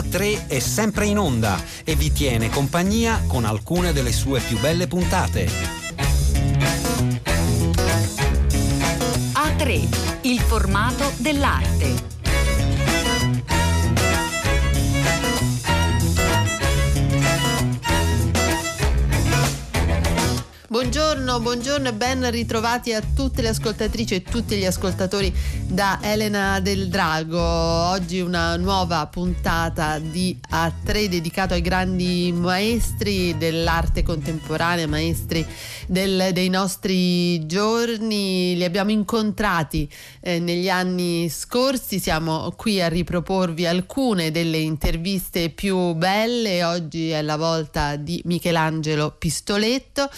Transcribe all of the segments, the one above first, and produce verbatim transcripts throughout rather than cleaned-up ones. A tre è sempre in onda e vi tiene compagnia con alcune delle sue più belle puntate. A tre, il formato dell'arte. Buongiorno, buongiorno e ben ritrovati a tutte le ascoltatrici e tutti gli ascoltatori da Elena Del Drago. Oggi una nuova puntata di A tre dedicato ai grandi maestri dell'arte contemporanea, maestri del, dei nostri giorni. Li abbiamo incontrati eh, negli anni scorsi, siamo qui a riproporvi alcune delle interviste più belle. Oggi è la volta di Michelangelo Pistoletto.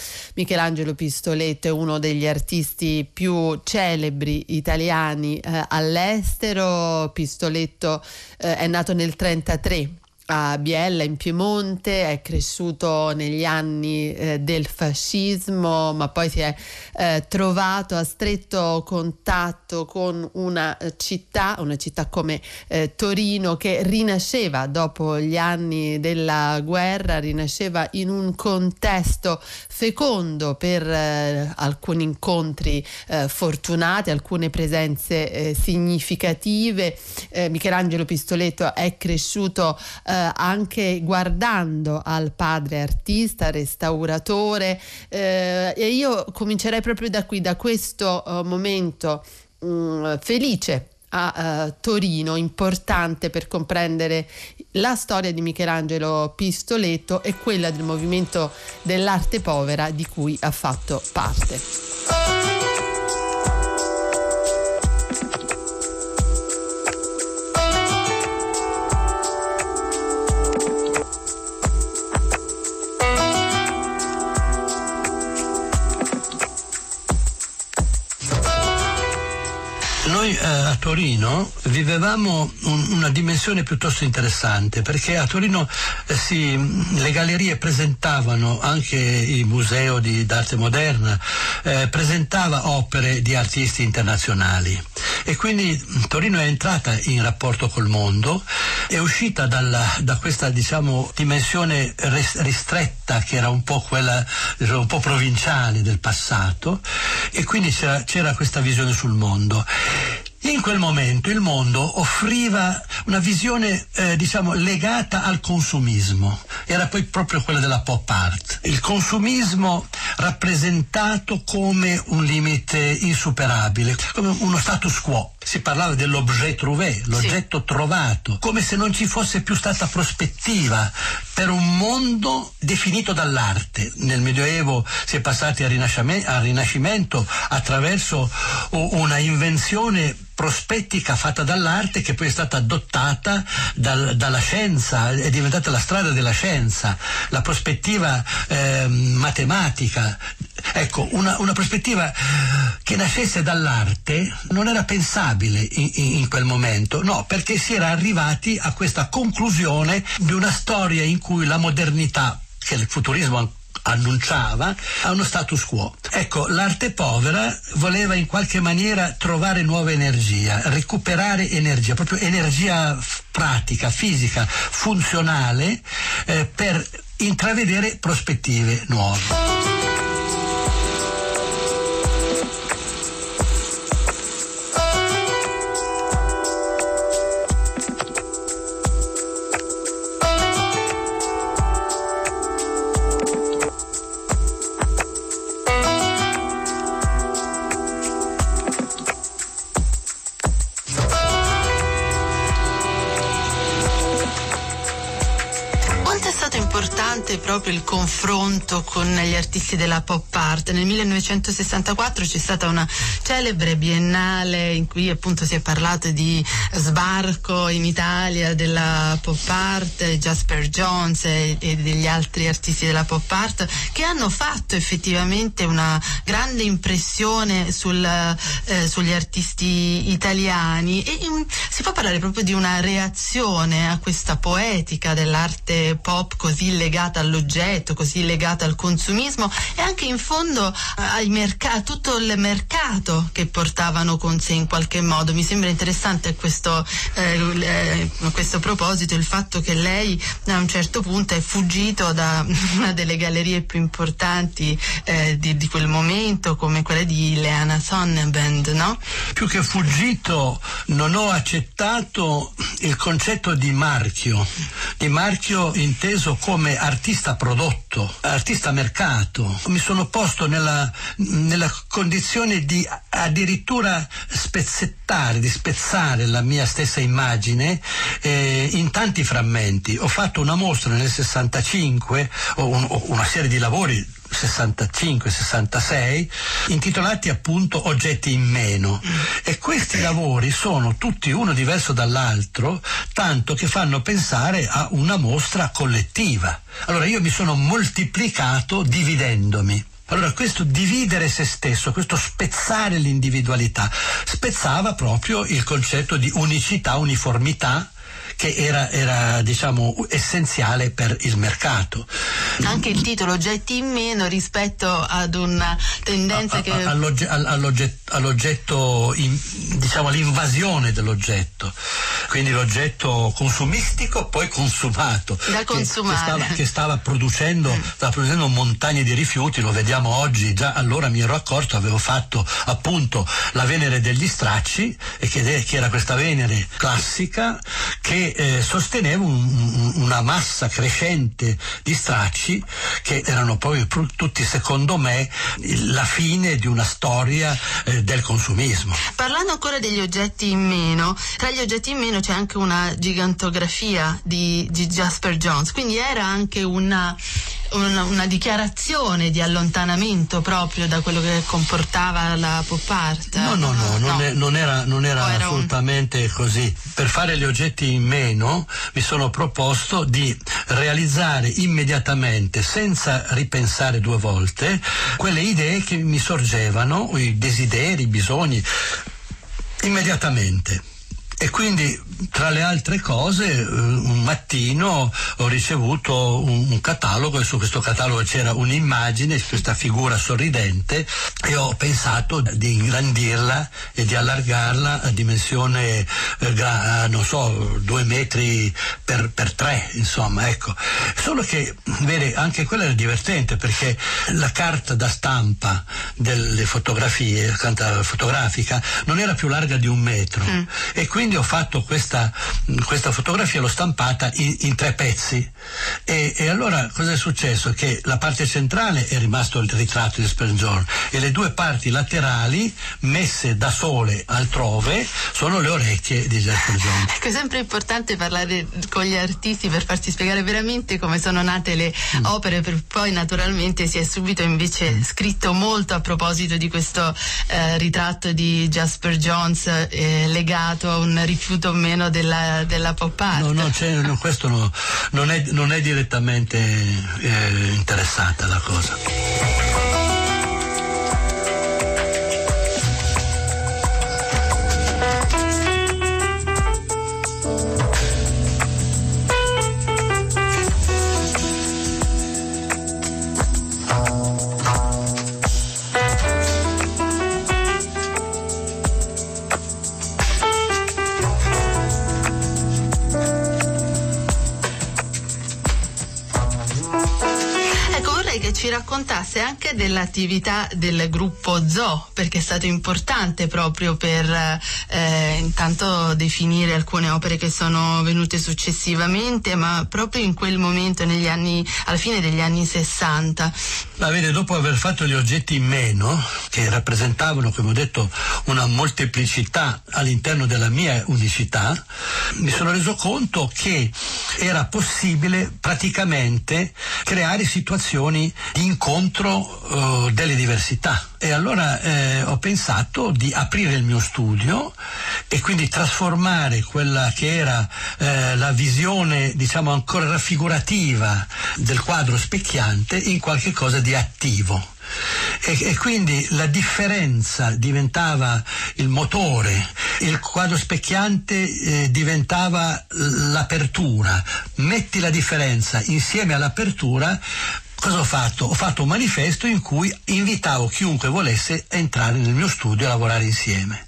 Michelangelo Pistoletto è uno degli artisti più celebri italiani eh, all'estero. Pistoletto eh, è nato nel trentatré a Biella in Piemonte, è cresciuto negli anni eh, del fascismo, ma poi si è eh, trovato a stretto contatto con una città, una città come eh, Torino, che rinasceva dopo gli anni della guerra, rinasceva in un contesto fecondo per eh, alcuni incontri eh, fortunati, alcune presenze eh, significative. Eh, Michelangelo Pistoletto è cresciuto eh, Eh, anche guardando al padre artista, restauratore, eh, e io comincerei proprio da qui, da questo eh, momento mh, felice a eh, Torino, importante per comprendere la storia di Michelangelo Pistoletto e quella del movimento dell'arte povera di cui ha fatto parte. Noi a Torino vivevamo una dimensione piuttosto interessante, perché a Torino si, le gallerie presentavano, anche il museo di, d'arte moderna eh, presentava opere di artisti internazionali, e quindi Torino è entrata in rapporto col mondo, è uscita dalla, da questa diciamo dimensione ristretta che era un po' quella un po' provinciale del passato, e quindi c'era, c'era questa visione sul mondo. In quel momento il mondo offriva una visione eh, diciamo legata al consumismo, era poi proprio quella della pop art, il consumismo rappresentato come un limite insuperabile, come uno status quo. Si parlava dell'objet trouvé, l'oggetto sì. trovato, come se non ci fosse più stata prospettiva per un mondo definito dall'arte. Nel Medioevo si è passati al Rinascimento, al Rinascimento attraverso una invenzione prospettica fatta dall'arte, che poi è stata adottata dal, dalla scienza, è diventata la strada della scienza, la prospettiva eh, matematica. Ecco, una, una prospettiva che nascesse dall'arte non era pensabile in, in quel momento, no, perché si era arrivati a questa conclusione di una storia in cui la modernità, che il futurismo annunciava, a uno status quo. Ecco, l'arte povera voleva in qualche maniera trovare nuova energia, recuperare energia, proprio energia pratica, fisica, funzionale, eh, per intravedere prospettive nuove. Proprio il confronto con gli artisti della pop art. Nel millenovecentosessantaquattro c'è stata una celebre biennale in cui appunto si è parlato di sbarco in Italia della pop art, Jasper Johns e, e degli altri artisti della pop art, che hanno fatto effettivamente una grande impressione sul, eh, sugli artisti italiani, e in, si può parlare proprio di una reazione a questa poetica dell'arte pop così legata all'oggetto, così legata al consumismo, e anche in fondo ai merc- a tutto il mercato che portavano con sé in qualche modo. Mi sembra interessante questo, eh, a questo proposito il fatto che lei a un certo punto è fuggito da una delle gallerie più importanti eh, di, di quel momento, come quella di Leana Sonnenbend, no? Più che fuggito, non ho accettato il concetto di marchio, di marchio inteso come artista prodotto, artista mercato. Mi sono posto nella, nella condizione di addirittura spezzettare, di spezzare la mia stessa immagine eh, in tanti frammenti. Ho fatto una mostra nel sessantacinque, o un, una serie di lavori, sessantacinque sessantasei, intitolati appunto Oggetti in meno, e questi lavori sono tutti uno diverso dall'altro, tanto che fanno pensare a una mostra collettiva. Allora io mi sono moltiplicato dividendomi. Allora questo dividere se stesso, questo spezzare l'individualità, spezzava proprio il concetto di unicità, uniformità, che era, era diciamo essenziale per il mercato. Anche il titolo Oggetti in meno, rispetto ad una tendenza a, a, che all'ogge, all'oggetto, all'oggetto in, diciamo all'invasione dell'oggetto, quindi l'oggetto consumistico poi consumato, da consumare, che, che, stava, che stava producendo stava producendo montagne di rifiuti. Lo vediamo oggi, già allora mi ero accorto, avevo fatto appunto la Venere degli stracci, e che, che era questa Venere classica che Eh, sostenevo un, una massa crescente di stracci che erano poi tutti, secondo me, la fine di una storia eh, del consumismo. Parlando ancora degli oggetti in meno, tra gli oggetti in meno c'è anche una gigantografia di, di Jasper Johns, quindi era anche una Una, una dichiarazione di allontanamento proprio da quello che comportava la pop art. No, no, no, no, non, no. È, non era, non era, era assolutamente un... così. Per fare gli oggetti in meno mi sono proposto di realizzare immediatamente, senza ripensare due volte, quelle idee che mi sorgevano, i desideri, i bisogni, immediatamente. E quindi, tra le altre cose, un mattino ho ricevuto un, un catalogo, e su questo catalogo c'era un'immagine di questa figura sorridente, e ho pensato di ingrandirla e di allargarla a dimensione, eh, non so, due metri per, per tre, insomma, ecco. Solo che, vedi, anche quella era divertente, perché la carta da stampa delle fotografie, la carta fotografica, non era più larga di un metro, mm. e quindi ho fatto questa, questa fotografia, l'ho stampata in, in tre pezzi, e, e allora cosa è successo? Che la parte centrale è rimasto il ritratto di Jasper Johns, e le due parti laterali, messe da sole altrove, sono le orecchie di Jasper Johns. Ecco, è sempre importante parlare con gli artisti per farci spiegare veramente come sono nate le mm. opere, per poi naturalmente si è subito invece mm. scritto molto a proposito di questo eh, ritratto di Jasper Johns, eh, legato a un rifiuto o meno della, della pop art. No, no, c'è, no questo no, non, è, non è direttamente eh, interessata la cosa. Ci raccontasse anche dell'attività del gruppo Zoo, perché è stato importante proprio per eh, intanto definire alcune opere che sono venute successivamente, ma proprio in quel momento, negli anni, alla fine degli anni sessanta. Ma vede, dopo aver fatto gli oggetti in meno, che rappresentavano, come ho detto, una molteplicità all'interno della mia unicità, mi sono reso conto che era possibile praticamente creare situazioni di incontro uh, delle diversità, e allora eh, ho pensato di aprire il mio studio e quindi trasformare quella che era eh, la visione, diciamo, ancora raffigurativa del quadro specchiante in qualche cosa di attivo. E, e quindi la differenza diventava il motore, il quadro specchiante eh, diventava l'apertura. Metti la differenza insieme all'apertura. Cosa ho fatto? Ho fatto un manifesto in cui invitavo chiunque volesse a entrare nel mio studio a lavorare insieme,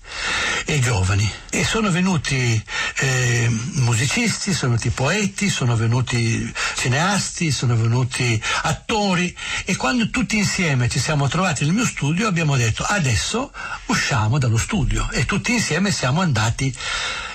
e giovani. E sono venuti eh, musicisti, sono venuti poeti, sono venuti cineasti, sono venuti attori, e quando tutti insieme ci siamo trovati nel mio studio abbiamo detto: adesso usciamo dallo studio, e tutti insieme siamo andati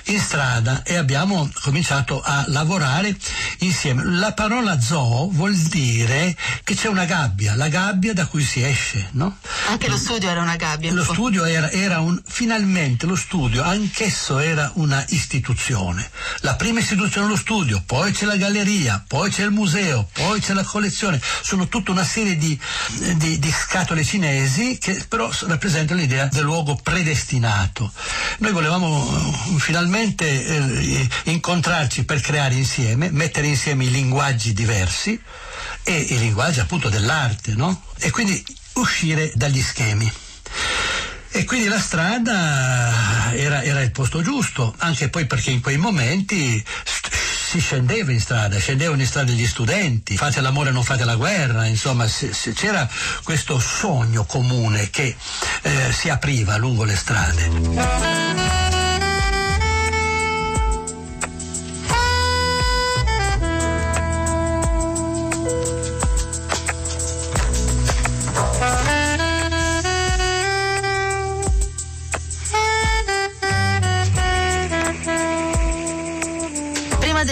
in strada e abbiamo cominciato a lavorare insieme. La parola zoo vuol dire che c'è una gabbia, la gabbia da cui si esce, no? Anche lo studio era una gabbia. Lo studio era, era un, finalmente lo studio anch'esso era una istituzione. La prima istituzione è lo studio, poi c'è la galleria, poi c'è il museo, poi c'è la collezione. Sono tutta una serie di, di, di scatole cinesi che però rappresentano l'idea del luogo predestinato. Noi volevamo finalmente eh, incontrarci per creare insieme, mettere insieme i linguaggi diversi e i linguaggi appunto dell'arte, no? E quindi uscire dagli schemi. E quindi la strada era, era il posto giusto, anche poi perché in quei momenti si scendeva in strada, scendevano in strada gli studenti, fate l'amore, non fate la guerra, insomma se, se c'era questo sogno comune che eh, si apriva lungo le strade.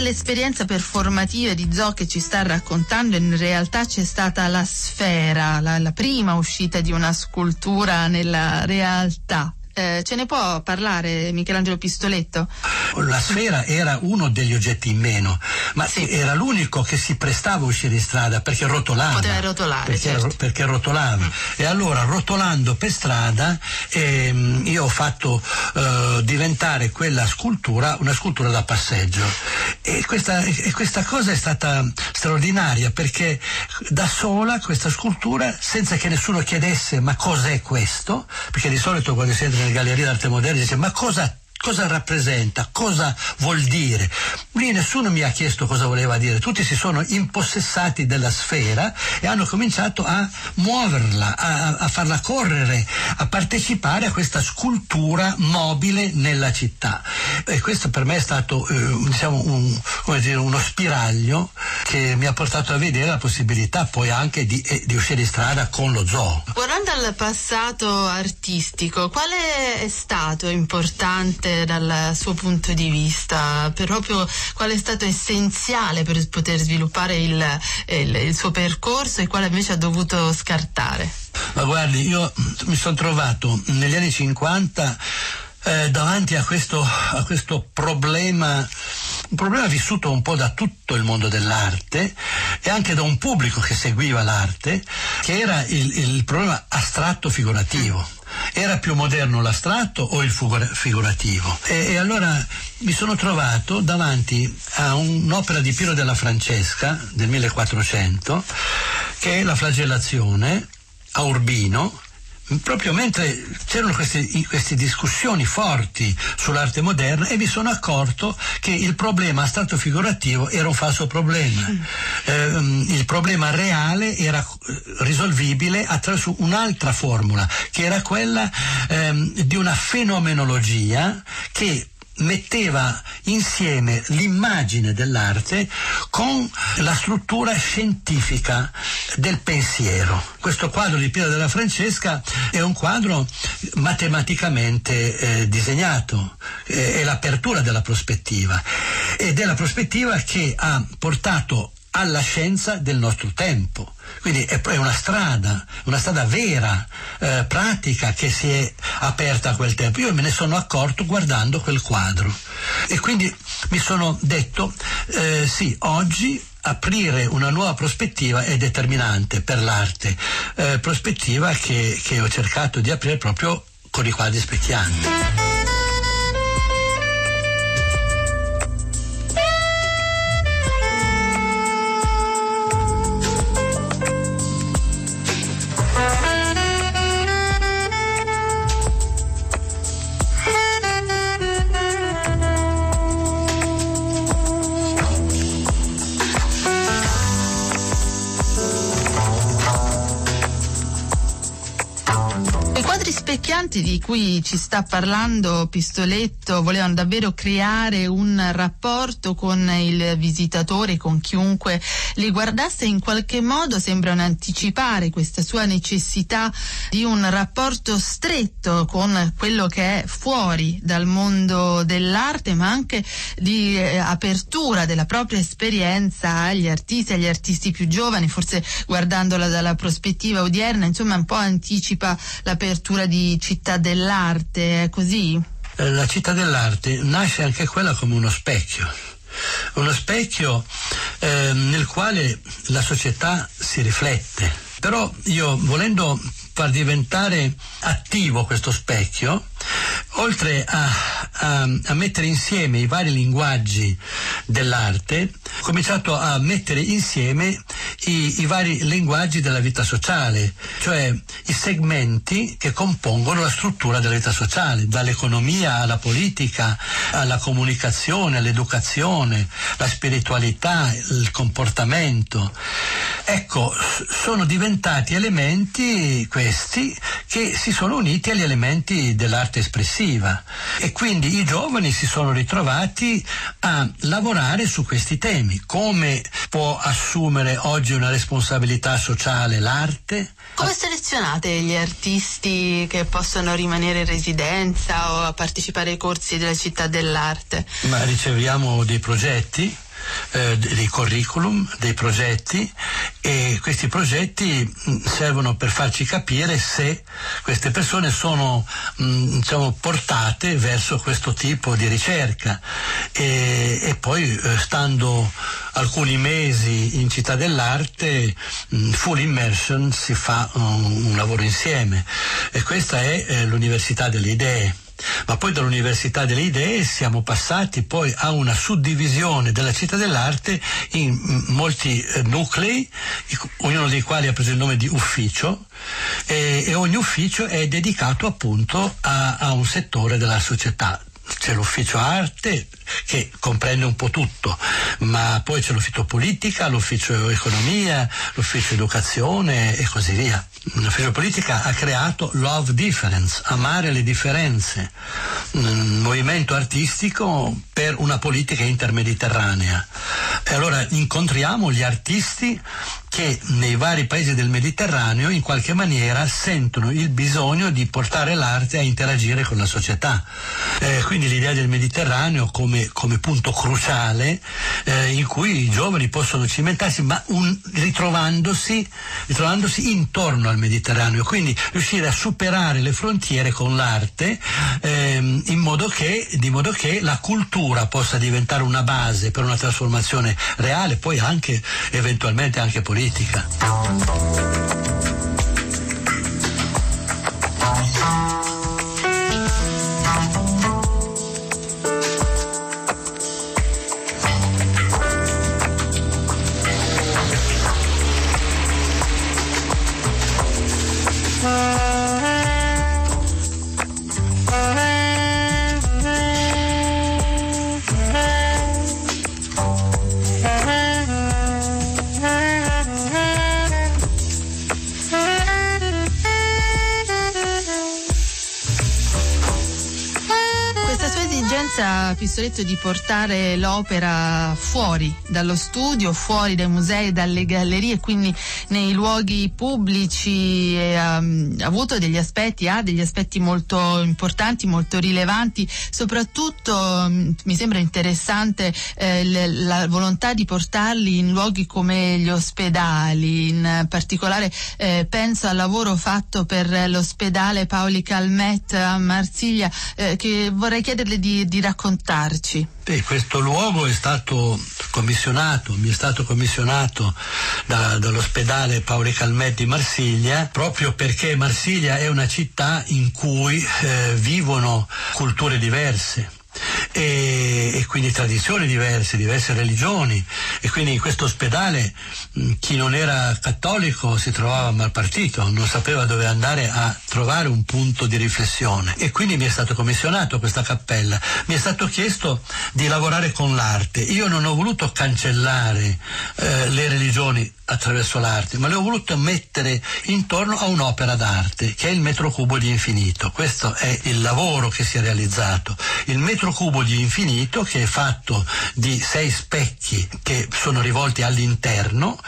L'esperienza performativa di Zoo che ci sta raccontando, in realtà c'è stata la sfera, la, la prima uscita di una scultura nella realtà. Eh, ce ne può parlare Michelangelo Pistoletto? La sfera era uno degli oggetti in meno, ma sì, era l'unico che si prestava a uscire in strada perché rotolava. Poteva rotolare, perché, certo. Perché rotolava. Mm. E allora, rotolando per strada, ehm, io ho fatto eh, diventare quella scultura una scultura da passeggio. E questa, e questa cosa è stata straordinaria, perché da sola questa scultura, senza che nessuno chiedesse ma cos'è questo, perché di solito quando si entra nelle gallerie d'arte moderna dice: ma cosa, cosa rappresenta, cosa vuol dire? Lì nessuno mi ha chiesto cosa voleva dire, tutti si sono impossessati della sfera e hanno cominciato a muoverla, a, a farla correre, a partecipare a questa scultura mobile nella città. E questo per me è stato eh, diciamo un, come dire, uno spiraglio che mi ha portato a vedere la possibilità poi anche di, eh, di uscire in strada con lo zoo. Guardando al passato artistico, quale è stato importante dal suo punto di vista, proprio qual è stato essenziale per poter sviluppare il, il, il suo percorso e quale invece ha dovuto scartare? Ma guardi, io mi sono trovato negli anni cinquanta eh, davanti a questo, a questo problema, un problema vissuto un po' da tutto il mondo dell'arte e anche da un pubblico che seguiva l'arte, che era il, il problema astratto figurativo. Era più moderno l'astratto o il figurativo? E, e allora mi sono trovato davanti a un'opera di Piero della Francesca del millequattrocento, che è La Flagellazione, a Urbino, proprio mentre c'erano queste, queste discussioni forti sull'arte moderna, e mi sono accorto che il problema astratto figurativo era un falso problema. Mm. Eh, il problema reale era risolvibile attraverso un'altra formula, che era quella ehm, di una fenomenologia che metteva insieme l'immagine dell'arte con la struttura scientifica del pensiero. Questo quadro di Piero della Francesca è un quadro matematicamente eh, disegnato, eh, è l'apertura della prospettiva, ed è la prospettiva che ha portato alla scienza del nostro tempo. Quindi è una strada, una strada vera, eh, pratica, che si è aperta a quel tempo. Io me ne sono accorto guardando quel quadro, e quindi mi sono detto eh, sì, oggi aprire una nuova prospettiva è determinante per l'arte, eh, prospettiva che, che ho cercato di aprire proprio con i quadri specchianti. importanti di cui ci sta parlando Pistoletto volevano davvero creare un rapporto con il visitatore, con chiunque li guardasse, in qualche modo sembrano anticipare questa sua necessità di un rapporto stretto con quello che è fuori dal mondo dell'arte, ma anche di eh, apertura della propria esperienza agli artisti, agli artisti più giovani, forse guardandola dalla prospettiva odierna, insomma un po' anticipa l'apertura di Città dell'Arte, è così? La Città dell'Arte nasce anche quella come uno specchio, uno specchio eh, nel quale la società si riflette, però io volendo far diventare attivo questo specchio, oltre a, a, a mettere insieme i vari linguaggi dell'arte, ho cominciato a mettere insieme i, i vari linguaggi della vita sociale, cioè i segmenti che compongono la struttura della vita sociale, dall'economia alla politica, alla comunicazione, all'educazione, la spiritualità, il comportamento. Ecco, sono diventati elementi questi che si sono uniti agli elementi dell'arte espressiva e quindi i giovani si sono ritrovati a lavorare su questi temi. Come può assumere oggi una responsabilità sociale l'arte? Come selezionate gli artisti che possono rimanere in residenza o a partecipare ai corsi della Città dell'Arte? Ma riceviamo dei progetti, Eh, dei curriculum, dei progetti, e questi progetti servono per farci capire se queste persone sono mh, diciamo, portate verso questo tipo di ricerca e, e poi eh, stando alcuni mesi in Città dell'Arte mh, full immersion si fa un, un lavoro insieme, e questa è eh, l'università delle idee. Ma poi dall'Università delle Idee siamo passati poi a una suddivisione della Città dell'Arte in molti nuclei, ognuno dei quali ha preso il nome di ufficio, e, e ogni ufficio è dedicato appunto a, a un settore della società. C'è l'ufficio arte che comprende un po' tutto, ma poi c'è l'ufficio politica, l'ufficio economia, l'ufficio educazione e così via. L'ufficio politica ha creato Love Difference, amare le differenze, un movimento artistico per una politica intermediterranea. E allora incontriamo gli artisti che nei vari paesi del Mediterraneo in qualche maniera sentono il bisogno di portare l'arte a interagire con la società. Eh, quindi l'idea del Mediterraneo come, come punto cruciale eh, in cui i giovani possono cimentarsi, ma un, ritrovandosi, ritrovandosi intorno al Mediterraneo, quindi riuscire a superare le frontiere con l'arte eh, in modo che, di modo che la cultura possa diventare una base per una trasformazione reale, poi anche eventualmente anche politica. Pistoletto di portare l'opera fuori dallo studio, fuori dai musei, dalle gallerie, quindi nei luoghi pubblici, ha um, avuto degli aspetti, ha degli aspetti molto importanti, molto rilevanti, soprattutto um, mi sembra interessante eh, le, la volontà di portarli in luoghi come gli ospedali, in particolare eh, penso al lavoro fatto per l'ospedale Paoli-Calmettes a Marsiglia, eh, che vorrei chiederle di, di raccontarci. Beh, questo luogo è stato commissionato, mi è stato commissionato da, dall'ospedale Paoli-Calmettes di Marsiglia, proprio perché Marsiglia è una città in cui eh, vivono culture diverse e, e quindi tradizioni diverse, diverse religioni, e quindi in questo ospedale chi non era cattolico si trovava mal partito, non sapeva dove andare a trovare un punto di riflessione, e quindi mi è stato commissionato questa cappella, mi è stato chiesto di lavorare con l'arte. Io non ho voluto cancellare eh, le religioni attraverso l'arte, ma le ho volute mettere intorno a un'opera d'arte che è il metro cubo di infinito. Questo è il lavoro che si è realizzato, il metro cubo di infinito, che è fatto di sei specchi che sono rivolti all'interno.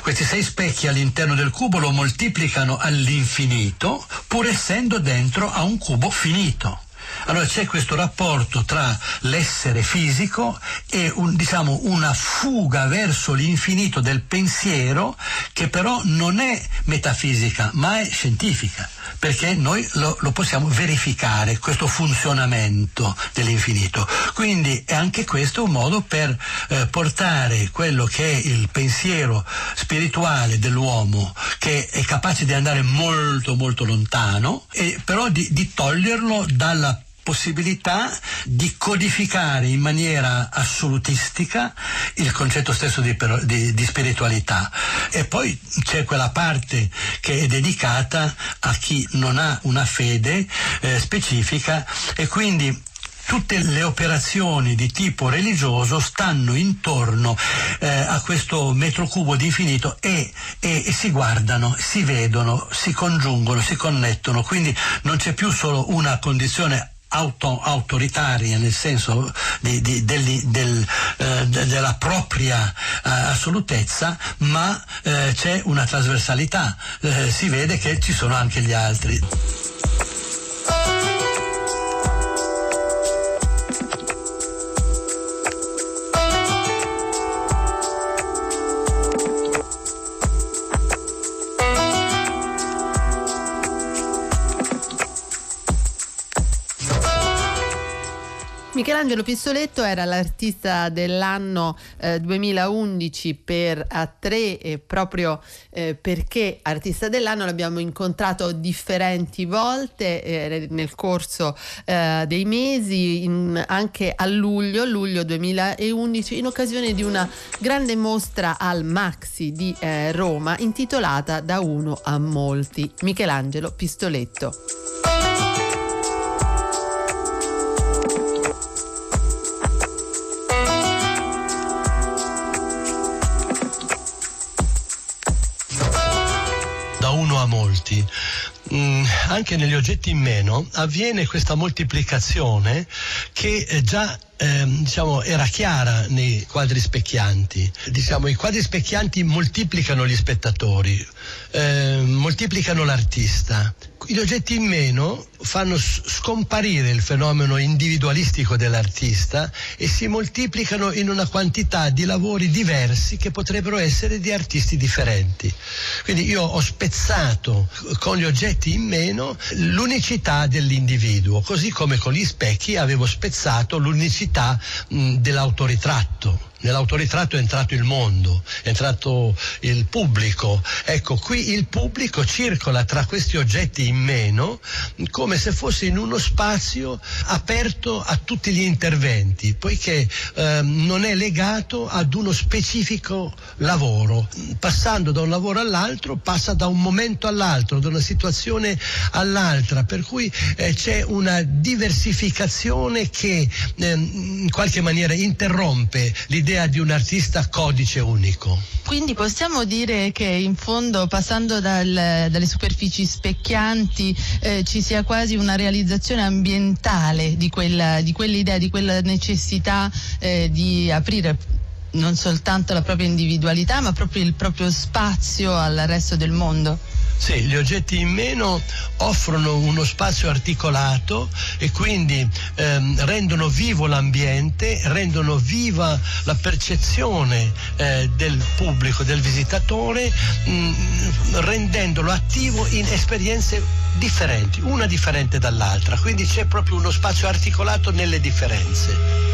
Questi sei specchi all'interno del cubo lo moltiplicano all'infinito, pur essendo dentro a un cubo finito. Allora c'è questo rapporto tra l'essere fisico e un, diciamo, una fuga verso l'infinito del pensiero, che però non è metafisica ma è scientifica, perché noi lo, lo possiamo verificare questo funzionamento dell'infinito. Quindi è anche questo un modo per eh, portare quello che è il pensiero spirituale dell'uomo, che è capace di andare molto molto lontano, e però di, di toglierlo dalla possibilità di codificare in maniera assolutistica il concetto stesso di, di, di spiritualità. E poi c'è quella parte che è dedicata a chi non ha una fede eh, specifica, e quindi tutte le operazioni di tipo religioso stanno intorno eh, a questo metro cubo di infinito e, e, e si guardano, si vedono, si congiungono, si connettono. Quindi non c'è più solo una condizione Auto, autoritaria nel senso di, di, del, del, eh, de, della propria eh, assolutezza, ma eh, c'è una trasversalità, eh, si vede che ci sono anche gli altri. Michelangelo Pistoletto era l'artista dell'anno eh, duemilaundici per A tre, e proprio eh, perché artista dell'anno l'abbiamo incontrato differenti volte eh, nel corso eh, dei mesi, in, anche a luglio, luglio duemilaundici, in occasione di una grande mostra al MAXXI di eh, Roma intitolata Da uno a molti, Michelangelo Pistoletto. Molti. Mm, anche negli oggetti in meno avviene questa moltiplicazione che già eh, diciamo era chiara nei quadri specchianti. Diciamo, i quadri specchianti moltiplicano gli spettatori, eh, moltiplicano l'artista. Gli oggetti in meno fanno scomparire il fenomeno individualistico dell'artista e si moltiplicano in una quantità di lavori diversi che potrebbero essere di artisti differenti. Quindi io ho spezzato con gli oggetti in meno l'unicità dell'individuo, così come con gli specchi avevo spezzato l'unicità mh, dell'autoritratto. Nell'autoritratto è entrato il mondo, è entrato il pubblico. Ecco, qui il pubblico circola tra questi oggetti in meno come se fosse in uno spazio aperto a tutti gli interventi, poiché eh, non è legato ad uno specifico lavoro. Passando da un lavoro all'altro, passa da un momento all'altro, da una situazione all'altra, per cui eh, c'è una diversificazione che eh, in qualche maniera interrompe l'idea di un artista codice unico. Quindi possiamo dire che in fondo, passando dal, dalle superfici specchianti, eh, ci sia quasi una realizzazione ambientale di quella, di quell'idea, di quella necessità eh, di aprire non soltanto la propria individualità, ma proprio il proprio spazio al resto del mondo. Sì, gli oggetti in meno offrono uno spazio articolato e quindi ehm, rendono vivo l'ambiente, rendono viva la percezione eh, del pubblico, del visitatore, mh, rendendolo attivo in esperienze differenti, una differente dall'altra. Quindi c'è proprio uno spazio articolato nelle differenze.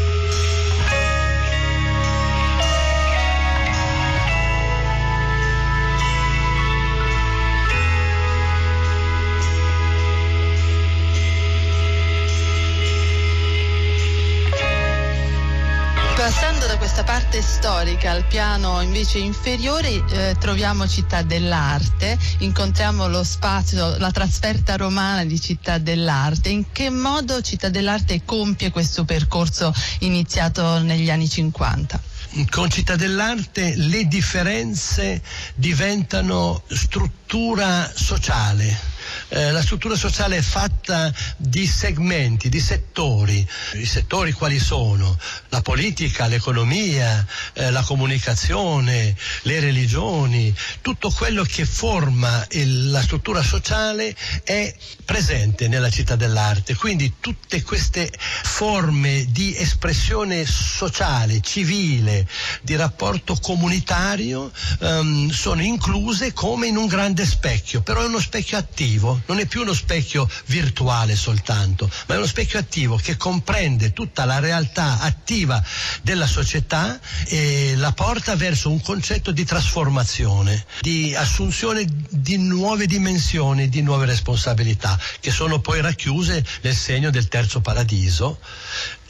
Passando da questa parte storica al piano invece inferiore eh, troviamo Città dell'Arte, incontriamo lo spazio, la trasferta romana di Città dell'Arte. In che modo Città dell'Arte compie questo percorso iniziato negli anni cinquanta? Con Città dell'Arte le differenze diventano struttura sociale. Eh, la struttura sociale è fatta di segmenti, di settori. I settori quali sono? La politica, l'economia, eh, la comunicazione, le religioni. Tutto quello che forma il, la struttura sociale è presente nella Città dell'Arte. Quindi tutte queste forme di espressione sociale, civile, di rapporto comunitario ehm, sono incluse come in un grande specchio, però è uno specchio attivo. Non è più uno specchio virtuale soltanto, ma è uno specchio attivo che comprende tutta la realtà attiva della società e la porta verso un concetto di trasformazione, di assunzione di nuove dimensioni, di nuove responsabilità, che sono poi racchiuse nel segno del terzo paradiso.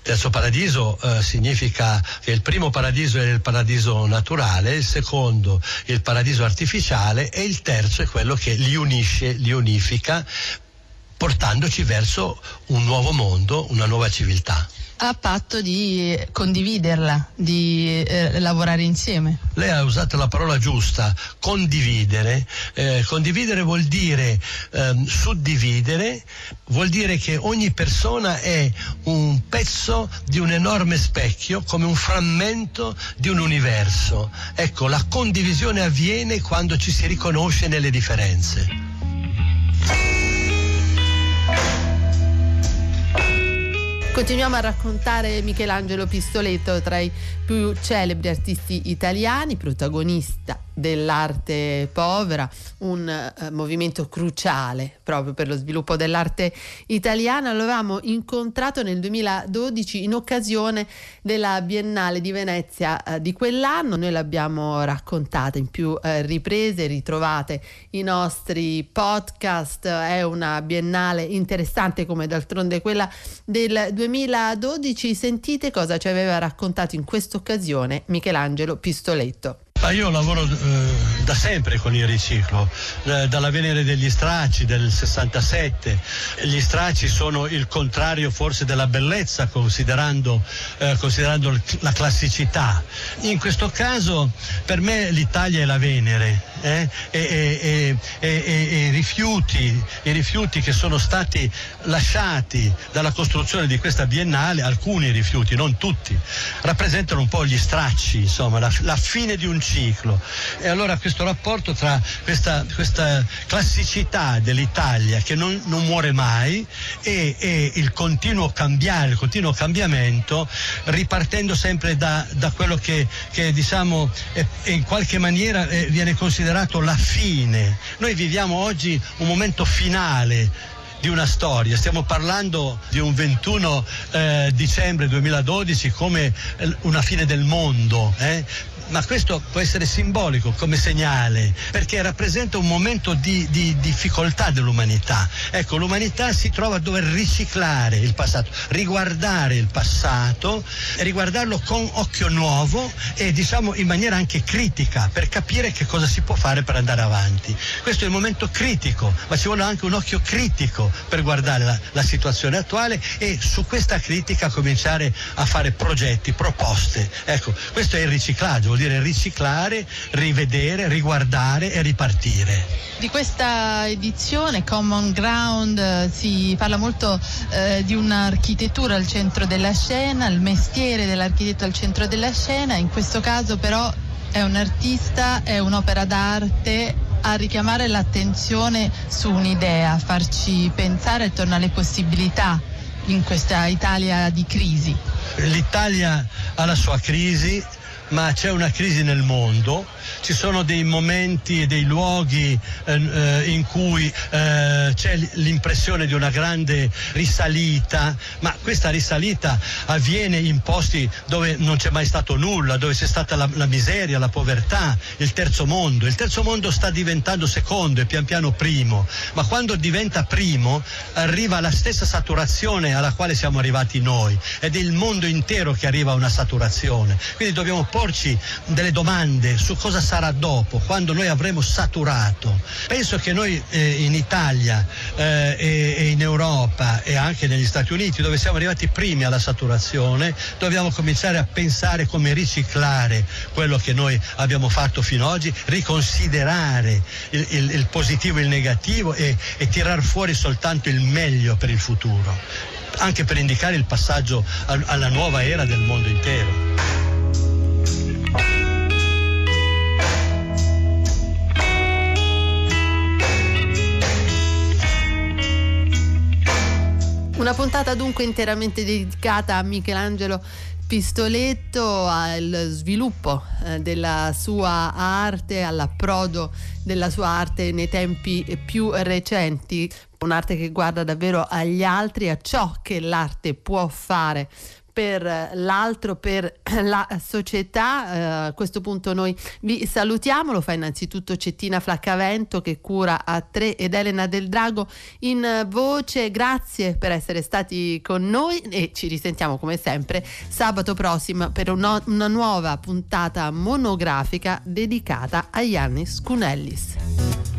Terzo paradiso eh, significa che il primo paradiso è il paradiso naturale, il secondo il paradiso artificiale e il terzo è quello che li unisce, li unifica, portandoci verso un nuovo mondo, una nuova civiltà. A patto di condividerla, di eh, lavorare insieme. Lei ha usato la parola giusta, condividere. Eh, condividere vuol dire ehm, suddividere, vuol dire che ogni persona è un pezzo di un enorme specchio, come un frammento di un universo. Ecco, la condivisione avviene quando ci si riconosce nelle differenze. Continuiamo a raccontare Michelangelo Pistoletto, tra i più celebri artisti italiani, protagonista dell'arte povera, un eh, movimento cruciale proprio per lo sviluppo dell'arte italiana. Lo avevamo incontrato nel duemiladodici in occasione della Biennale di Venezia eh, di quell'anno. Noi l'abbiamo raccontata in più eh, riprese, ritrovate i nostri podcast. È una biennale interessante come d'altronde quella del duemiladodici. Sentite cosa ci aveva raccontato in quest'occasione Michelangelo Pistoletto. Io lavoro eh, da sempre con il riciclo, eh, dalla Venere degli Stracci del sessantasette. Gli stracci sono il contrario forse della bellezza, considerando, eh, considerando la classicità. In questo caso per me l'Italia è la Venere, eh? e, e, e, e, e rifiuti, i rifiuti che sono stati lasciati dalla costruzione di questa biennale, alcuni rifiuti, non tutti, rappresentano un po' gli stracci, insomma, la, la fine di un ciclo. E allora questo rapporto tra questa, questa classicità dell'Italia che non, non muore mai e, e il continuo cambiare, il continuo cambiamento, ripartendo sempre da, da quello che, che diciamo è, è in qualche maniera è, viene considerato la fine. Noi viviamo oggi un momento finale di una storia. Stiamo parlando di un ventuno eh, dicembre duemiladodici come una fine del mondo, eh? Ma questo può essere simbolico come segnale, perché rappresenta un momento di, di difficoltà dell'umanità. Ecco, l'umanità si trova a dover riciclare il passato, riguardare il passato, riguardarlo con occhio nuovo e diciamo in maniera anche critica, per capire che cosa si può fare per andare avanti. Questo è il momento critico, ma ci vuole anche un occhio critico per guardare la, la situazione attuale e su questa critica cominciare a fare progetti, proposte. Ecco, questo è il riciclaggio. Vuol dire riciclare, rivedere, riguardare e ripartire. Di questa edizione Common Ground si parla molto eh, di un'architettura al centro della scena, il mestiere dell'architetto al centro della scena. In questo caso però è un artista, è un'opera d'arte a richiamare l'attenzione su un'idea, a farci pensare attorno alle possibilità in questa Italia di crisi. L'Italia ha la sua crisi, ma c'è una crisi nel mondo, ci sono dei momenti e dei luoghi eh, in cui eh, c'è l'impressione di una grande risalita, ma questa risalita avviene in posti dove non c'è mai stato nulla, dove c'è stata la, la miseria, la povertà, il terzo mondo. Il terzo mondo sta diventando secondo e pian piano primo, ma quando diventa primo arriva alla stessa saturazione alla quale siamo arrivati noi, ed è il mondo intero che arriva a una saturazione. Quindi dobbiamo porci delle domande su cosa sarà dopo, quando noi avremo saturato. Penso che noi eh, in Italia eh, e, e in Europa e anche negli Stati Uniti, dove siamo arrivati primi alla saturazione, dobbiamo cominciare a pensare come riciclare quello che noi abbiamo fatto fino ad oggi, riconsiderare il, il, il positivo e il negativo e, e tirar fuori soltanto il meglio per il futuro, anche per indicare il passaggio a, alla nuova era del mondo intero. Una puntata dunque interamente dedicata a Michelangelo Pistoletto, al sviluppo della sua arte, all'approdo della sua arte nei tempi più recenti, un'arte che guarda davvero agli altri, a ciò che l'arte può fare per l'altro, per la società. A questo punto noi vi salutiamo, lo fa innanzitutto Cettina Flaccavento che cura A tre ed Elena Del Drago in voce. Grazie per essere stati con noi e ci risentiamo come sempre sabato prossimo per una nuova puntata monografica dedicata a Jannis Kounellis.